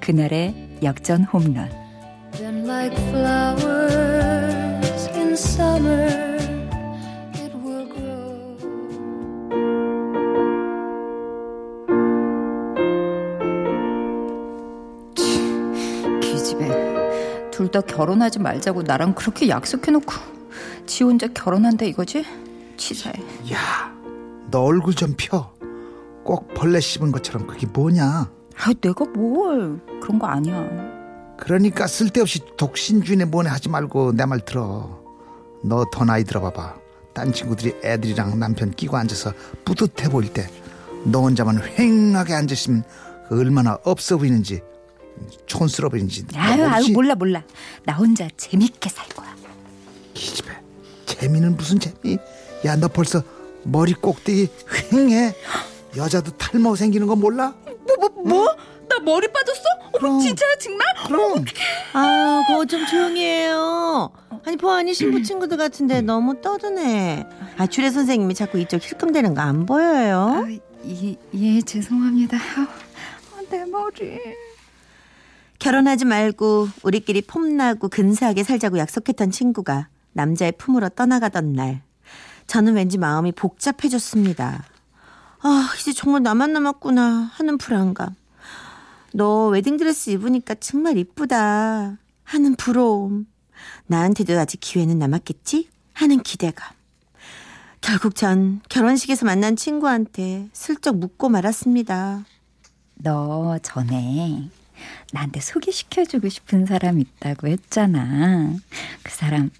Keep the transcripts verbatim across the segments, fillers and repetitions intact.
그날의 역전 홈런. 기집애, 둘 다 결혼하지 말자고 나랑 그렇게 약속해놓고 지 혼자 결혼한다 이거지? 치사해. 야, 너 얼굴 좀 펴. 꼭 벌레 씹은 것처럼 그게 뭐냐? 아, 내가 뭘 그런 거 아니야. 그러니까 쓸데없이 독신주의네 뭐네 하지 말고 내 말 들어. 너 더 나이 들어봐봐. 딴 친구들이 애들이랑 남편 끼고 앉아서 뿌듯해 보일 때 너 혼자만 휑하게 앉아있으면 얼마나 없어 보이는지, 촌스러워 보이는지. 아유 아유 몰라 몰라. 나 혼자 재밌게 살 거야. 기집애, 재미는 무슨 재미? 야, 너 벌써 머리 꼭대기 휑해. 여자도 탈모 생기는 거 몰라? 뭐? 뭐? 뭐? 응? 나 머리 빠졌어? 어머, 진짜 정말? 그럼. 아, 그거 좀 조용히 해요. 아니, 보아니 신부 친구들 같은데 너무 떠드네. 아, 주례 선생님이 자꾸 이쪽 힐끔대는 거 안 보여요? 아, 예, 예, 죄송합니다. 아, 내 머리. 결혼하지 말고 우리끼리 폼나고 근사하게 살자고 약속했던 친구가 남자의 품으로 떠나가던 날, 저는 왠지 마음이 복잡해졌습니다. 아, 이제 정말 나만 남았구나 하는 불안감. 너 웨딩드레스 입으니까 정말 이쁘다 하는 부러움. 나한테도 아직 기회는 남았겠지 하는 기대감. 결국 전 결혼식에서 만난 친구한테 슬쩍 묻고 말았습니다. 너 전에 나한테 소개시켜주고 싶은 사람 있다고 했잖아. 그 사람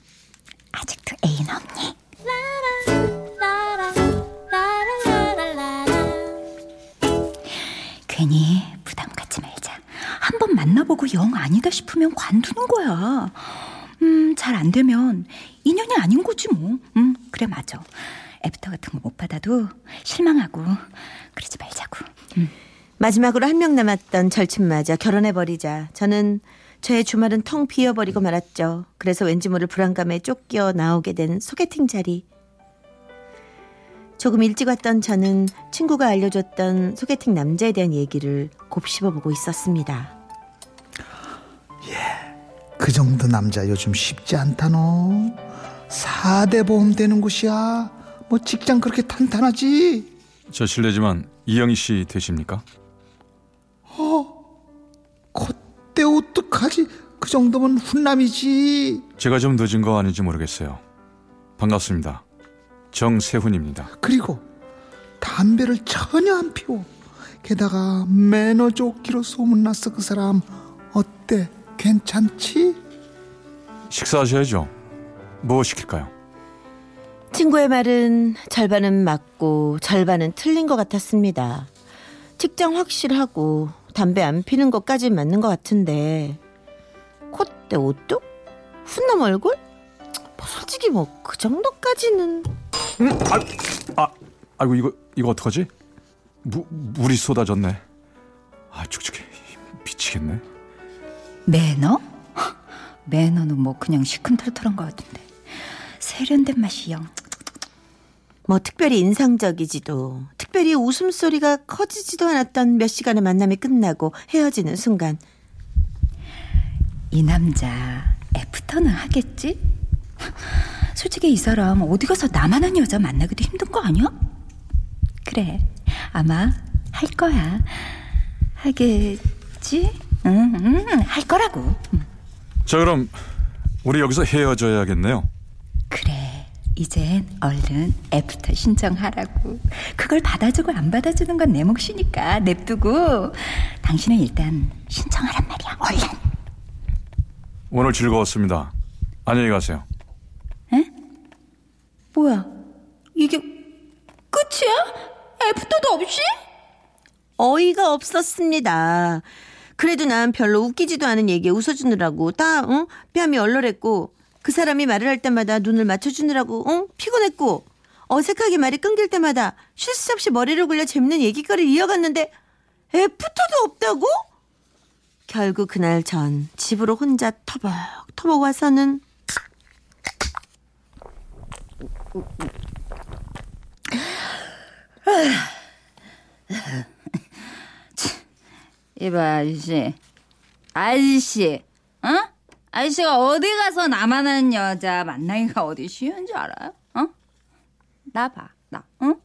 아직도 애인 없니? 괜히 부담 갖지 말자. 한번 만나보고 영 아니다 싶으면 관두는 거야. 음, 잘 안 되면 인연이 아닌 거지 뭐. 음, 그래 맞아. 애프터 같은 거 못 받아도 실망하고 그러지 말자고. 음. 마지막으로 한 명 남았던 절친마저 결혼해버리자 저는 저의 주말은 텅 비어버리고 말았죠. 그래서 왠지 모를 불안감에 쫓겨 나오게 된 소개팅 자리. 조금 일찍 왔던 저는 친구가 알려줬던 소개팅 남자에 대한 얘기를 곱씹어보고 있었습니다. 예, 그 정도 남자 요즘 쉽지 않다. 너 사대 보험 되는 곳이야. 뭐 직장 그렇게 탄탄하지? 저 실례지만 이영희 씨 되십니까? 어? 그때 어떡하지? 그 정도면 훈남이지. 제가 좀 늦은 거 아닌지 모르겠어요. 반갑습니다. 정세훈입니다. 그리고 담배를 전혀 안 피워. 게다가 매너 좋기로 소문났어. 그 사람 어때? 괜찮지? 식사하셔야죠. 뭐 시킬까요? 친구의 말은 절반은 맞고 절반은 틀린 것 같았습니다. 직장 확실하고 담배 안 피는 것까지 맞는 것 같은데 콧대 오뚝? 훈남 얼굴? 뭐 솔직히 뭐 그 정도까지는. 음, 아, 아, 아이고 이거 이거 어떡하지? 무, 물이 쏟아졌네. 아, 축축해. 미치겠네. 매너? 매너는 뭐 그냥 시큰털털한 것 같은데 세련된 맛이 영. 뭐 특별히 인상적이지도 특별히 웃음소리가 커지지도 않았던 몇 시간의 만남이 끝나고 헤어지는 순간, 이 남자 애프터는 하겠지? 솔직히 이 사람 어디 가서 나만한 여자 만나기도 힘든 거 아니야? 그래, 아마 할 거야. 하겠지? 응, 응, 할 거라고. 자, 그럼 우리 여기서 헤어져야겠네요. 그래, 이젠 얼른 애프터 신청하라고. 그걸 받아주고 안 받아주는 건 내 몫이니까 냅두고 당신은 일단 신청하란 말이야, 얼른. 오늘 즐거웠습니다. 안녕히 가세요. 뭐야, 이게 끝이야? 애프터도 없이? 어이가 없었습니다. 그래도 난 별로 웃기지도 않은 얘기에 웃어주느라고 다 응? 뺨이 얼얼했고, 그 사람이 말을 할 때마다 눈을 맞춰주느라고 응? 피곤했고, 어색하게 말이 끊길 때마다 쉴 새 없이 머리를 굴려 재밌는 얘기거리를 이어갔는데 애프터도 없다고? 결국 그날 전 집으로 혼자 터벅터벅 와서는 이봐 아저씨, 아저씨, 어? 아저씨가 어디 가서 나만 하는 여자 만나기가 어디 쉬운 줄 알아요? 어? 나 봐, 나, 응?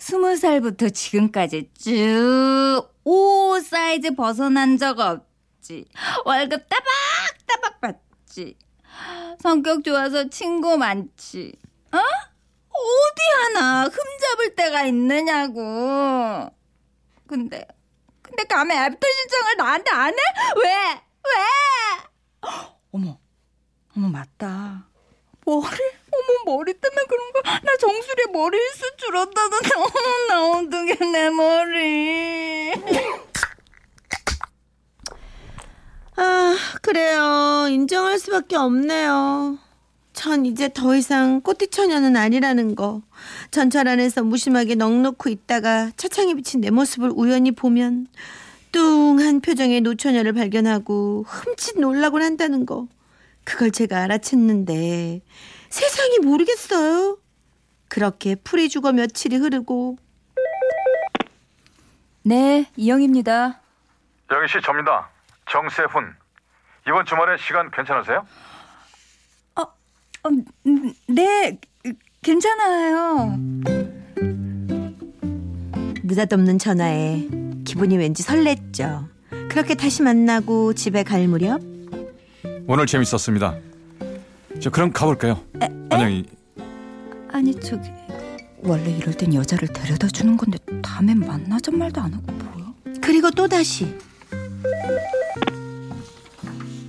스무 살부터 지금까지 쭉 오 사이즈 벗어난 적 없지. 월급 따박따박 받지. 성격 좋아서 친구 많지. 어? 어디 하나 흠잡을 데가 있느냐고. 근데, 근데 감히 애프터 신청을 나한테 안 해? 왜? 왜? 어머, 어머 맞다. 머리? 어머 머리 때문에 그런 거야? 나 정수리에 머리 숱 줄었다던데. 어머 나 어떡해 내 머리. 아 그래요. 인정할 수밖에 없네요. 전 이제 더 이상 꼬티처녀는 아니라는 거. 전철 안에서 무심하게 넋놓고 있다가 차창에 비친 내 모습을 우연히 보면 뚱한 표정의 노처녀를 발견하고 흠칫 놀라곤 한다는 거. 그걸 제가 알아챘는데 세상이 모르겠어요. 그렇게 풀이 죽어 며칠이 흐르고. 네, 이영입니다. 여기 씨 접니다. 정세훈. 이번 주말에 시간 괜찮으세요? 어, 어 네, 괜찮아요. 느닷없는 전화에 기분이 왠지 설렜죠. 그렇게 다시 만나고 집에 갈 무렵. 오늘 재밌었습니다. 저 그럼 가볼까요? 에, 에? 안녕히. 아니 저기 원래 이럴 땐 여자를 데려다 주는 건데 다음엔 만나잔 말도 안 하고 뭐야? 그리고 또 다시.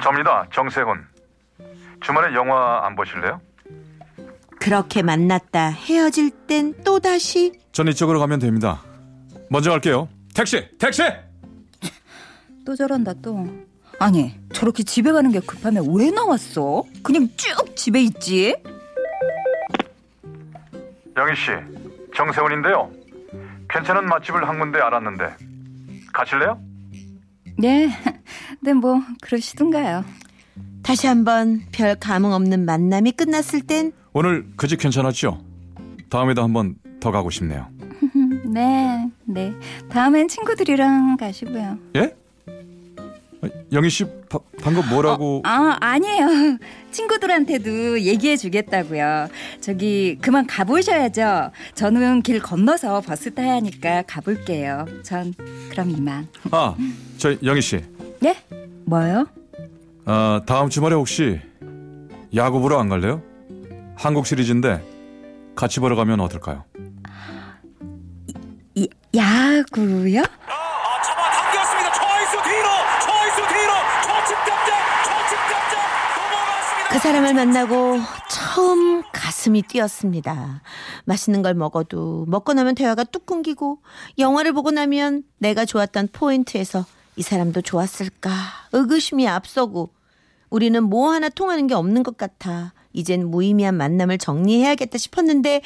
접니다. 정세훈. 주말에 영화 안 보실래요? 그렇게 만났다 헤어질 땐 또 다시. 전 이쪽으로 가면 됩니다. 먼저 갈게요. 택시, 택시. 또 저런다 또. 아니 저렇게 집에 가는 게 급하면 왜 나왔어? 그냥 쭉 집에 있지. 영희씨, 정세훈인데요. 괜찮은 맛집을 한 군데 알았는데 가실래요? 네, 네 뭐 그러시던가요. 다시 한번 별 감흥 없는 만남이 끝났을 땐 오늘 그 집 괜찮았죠? 다음에도 한번 더 가고 싶네요. 네, 네 다음엔 친구들이랑 가시고요. 예? 영희 씨 바, 방금 뭐라고? 어, 아 아니에요. 친구들한테도 얘기해 주겠다고요. 저기 그만 가보셔야죠. 저는 길 건너서 버스 타야 하니까 가볼게요. 전 그럼 이만. 아, 저 영희 씨. 네? 뭐요? 아 다음 주말에 혹시 야구 보러 안 갈래요? 한국 시리즈인데 같이 보러 가면 어떨까요? 이, 이, 야구요? 그 사람을 만나고 처음 가슴이 뛰었습니다. 맛있는 걸 먹어도 먹고 나면 대화가 뚝 끊기고, 영화를 보고 나면 내가 좋았던 포인트에서 이 사람도 좋았을까 의구심이 앞서고, 우리는 뭐 하나 통하는 게 없는 것 같아 이젠 무의미한 만남을 정리해야겠다 싶었는데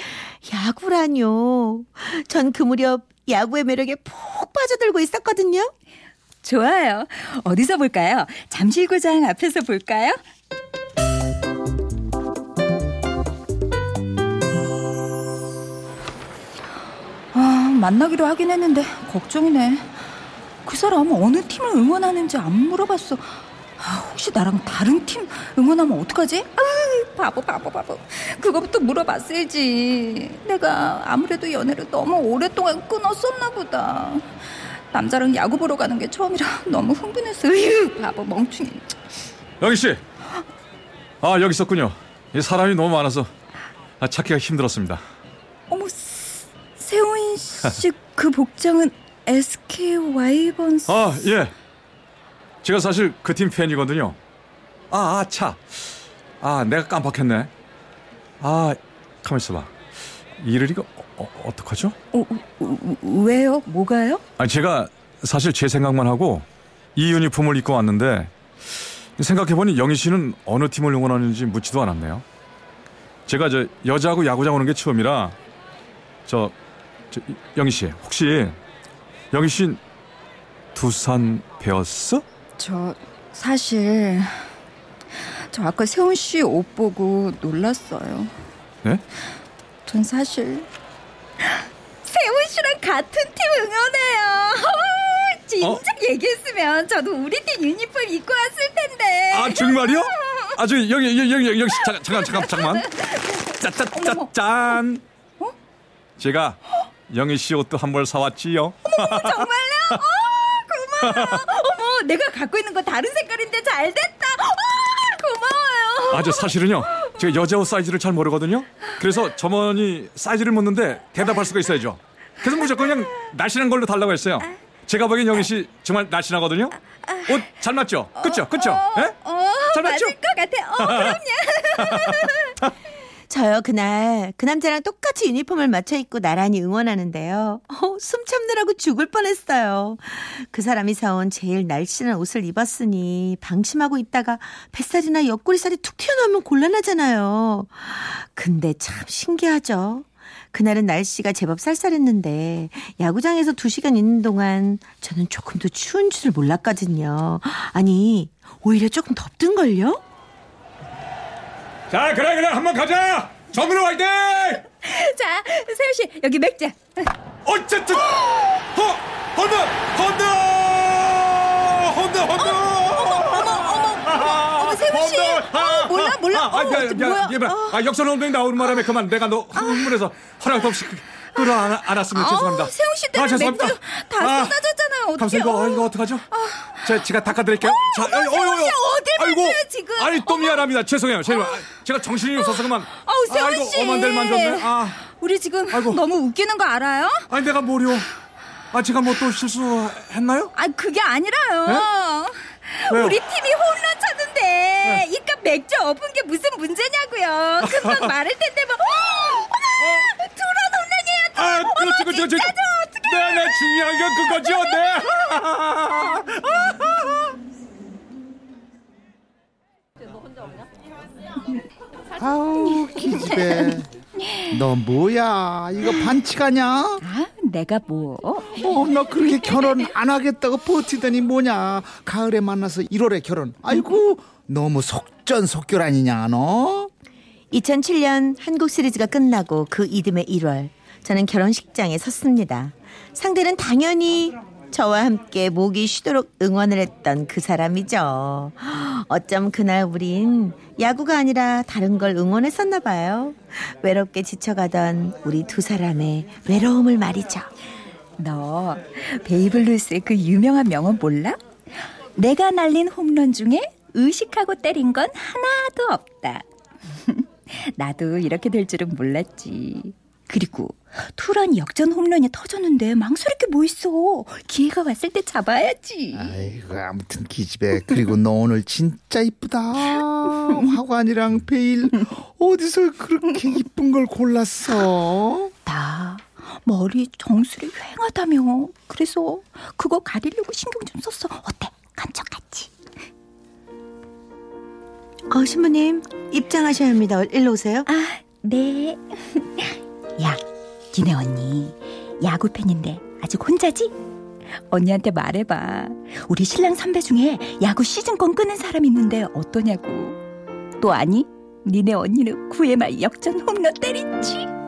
야구라뇨. 전 그 무렵 야구의 매력에 푹 빠져들고 있었거든요. 좋아요. 어디서 볼까요? 잠실구장 앞에서 볼까요? 만나기로 하긴 했는데 걱정이네. 그 사람 어느 팀을 응원하는지 안 물어봤어. 아, 혹시 나랑 다른 팀 응원하면 어떡하지? 아, 바보 바보 바보. 그거부터 물어봤어야지. 내가 아무래도 연애를 너무 오랫동안 끊었었나 보다. 남자랑 야구 보러 가는 게 처음이라 너무 흥분했어. 으유, 바보 멍충이. 여기 씨. 아 여기 있었군요. 사람이 너무 많아서 찾기가 힘들었습니다. 어머. 세훈 씨 그 복장은 에스케이 와이번스. 아 예. 제가 사실 그 팀 팬이거든요. 아, 아 차. 아 내가 깜빡했네. 아 가만 있어봐. 이럴 리가. 어, 어떡하죠? 어, 왜요? 뭐가요? 아 제가 사실 제 생각만 하고 이 유니폼을 입고 왔는데 생각해보니 영희 씨는 어느 팀을 응원하는지 묻지도 않았네요. 제가 저 여자하고 야구장 오는 게 처음이라 저, 저 영희 씨 혹시 영희 씨 두산 베어스? 저 사실 저 아까 세훈 씨 옷 보고 놀랐어요. 네? 전 사실 세훈 씨랑 같은 팀 응원해요. 진작 어? 얘기했으면 저도 우리 팀 유니폼 입고 왔을 텐데. 아 정말요? 아 저기 여기 여기 여기 여기 잠깐 잠깐 잠깐만. 짜짜짠. 어? 제가 영희 씨 옷도 한 벌 사왔지요. 어머 정말요? 어, 고마워. 어머 내가 갖고 있는 거 다른 색깔인데 잘 됐다. 어, 고마워요. 아 저 사실은요. 제가 여자 옷 사이즈를 잘 모르거든요. 그래서 점원이 사이즈를 묻는데 대답할 수가 있어야죠. 그래서 무조건 그냥 날씬한 걸로 달라고 했어요. 제가 보기엔 영희 씨 정말 날씬하거든요. 아, 아, 옷 잘 맞죠? 어, 그쵸? 그쵸? 어, 예? 어, 잘 맞죠? 맞을 것 같아요. 어, 그럼요. 저요 그날 그 남자랑 똑같이 유니폼을 맞춰 입고 나란히 응원하는데요. 어, 숨 참느라고 죽을 뻔했어요. 그 사람이 사온 제일 날씬한 옷을 입었으니 방심하고 있다가 뱃살이나 옆구리살이 툭 튀어나오면 곤란하잖아요. 근데 참 신기하죠. 그날은 날씨가 제법 쌀쌀했는데 야구장에서 두 시간 있는 동안 저는 조금 더 추운 줄을 몰랐거든요. 아니 오히려 조금 덥던걸요? 자 그래 그래 한번 가자. 정민호 화이팅! 자 세훈씨 여기 맥주. 어쨌든 어! 혼다! 혼다! 혼다! 혼다! 세훈씨 아, 몰라 몰라 아, 어, 야, 야, 뭐야 얘, 어. 아, 역전 홈런이 나오는 바람에 그만 내가 너 흥분해서 아. 허락도 없이 끌어안았습니다. 아. 죄송합니다. 세훈씨 때문에 맥주 아, 다 아. 쏟아졌잖아요. 어떻게 이거, 어. 이거 어떡하죠? 아. 제가, 제가 닦아드릴게요. 어, 자, 세훈씨 어딜 봤어요 지금. 아니 또 미안합니다. 죄송해요. 제가, 제가 정신이 없어서 그만. 아우 세훈씨 어만들만졌네. 아. 우리 지금 아이고. 너무 웃기는 거 알아요? 아니 내가 뭐요? 아 제가 뭐 또 실수했나요? 아 그게 아니라요. 네? 우리 팀이 홈런 쳤는데 네. 이깟 맥주 엎은 게 무슨 문제냐고요. 금방 말할 텐데 뭐 두런 홈런이에요. 어머 진짜 좀 어떡해. 네네 중요한 건 그거죠. 네. 아우 기집애 너 뭐야 이거 반칙 아냐? 내가 뭐? 어, 나 그렇게 결혼 안 하겠다고 버티더니 뭐냐. 가을에 만나서 일월에 결혼. 아이고 너무 속전속결 아니냐 너? 이천칠 년 한국 시리즈가 끝나고 그 이듬해 일월 저는 결혼식장에 섰습니다. 상대는 당연히 저와 함께 목이 쉬도록 응원을 했던 그 사람이죠. 어쩜 그날 우린 야구가 아니라 다른 걸 응원했었나 봐요. 외롭게 지쳐가던 우리 두 사람의 외로움을 말이죠. 너 베이브 루스의 그 유명한 명언 몰라? 내가 날린 홈런 중에 의식하고 때린 건 하나도 없다. 나도 이렇게 될 줄은 몰랐지. 그리고 투런 역전 홈런이 터졌는데 망설이게 뭐 있어. 기회가 왔을 때 잡아야지. 아이고 아무튼 기집애. 그리고 너 오늘 진짜 이쁘다. 화관이랑 베일 어디서 그렇게 이쁜 걸 골랐어? 나 머리 정수리 휑하다며. 그래서 그거 가리려고 신경 좀 썼어. 어때? 감쪽같이. 어 신부님 입장하셔야 합니다. 일로 오세요. 아 네. 야, 니네 언니 야구팬인데 아직 혼자지? 언니한테 말해봐. 우리 신랑 선배 중에 야구 시즌권 끄는 사람 있는데 어떠냐고. 또 아니? 니네 언니는 구회말 역전 홈런 때리지.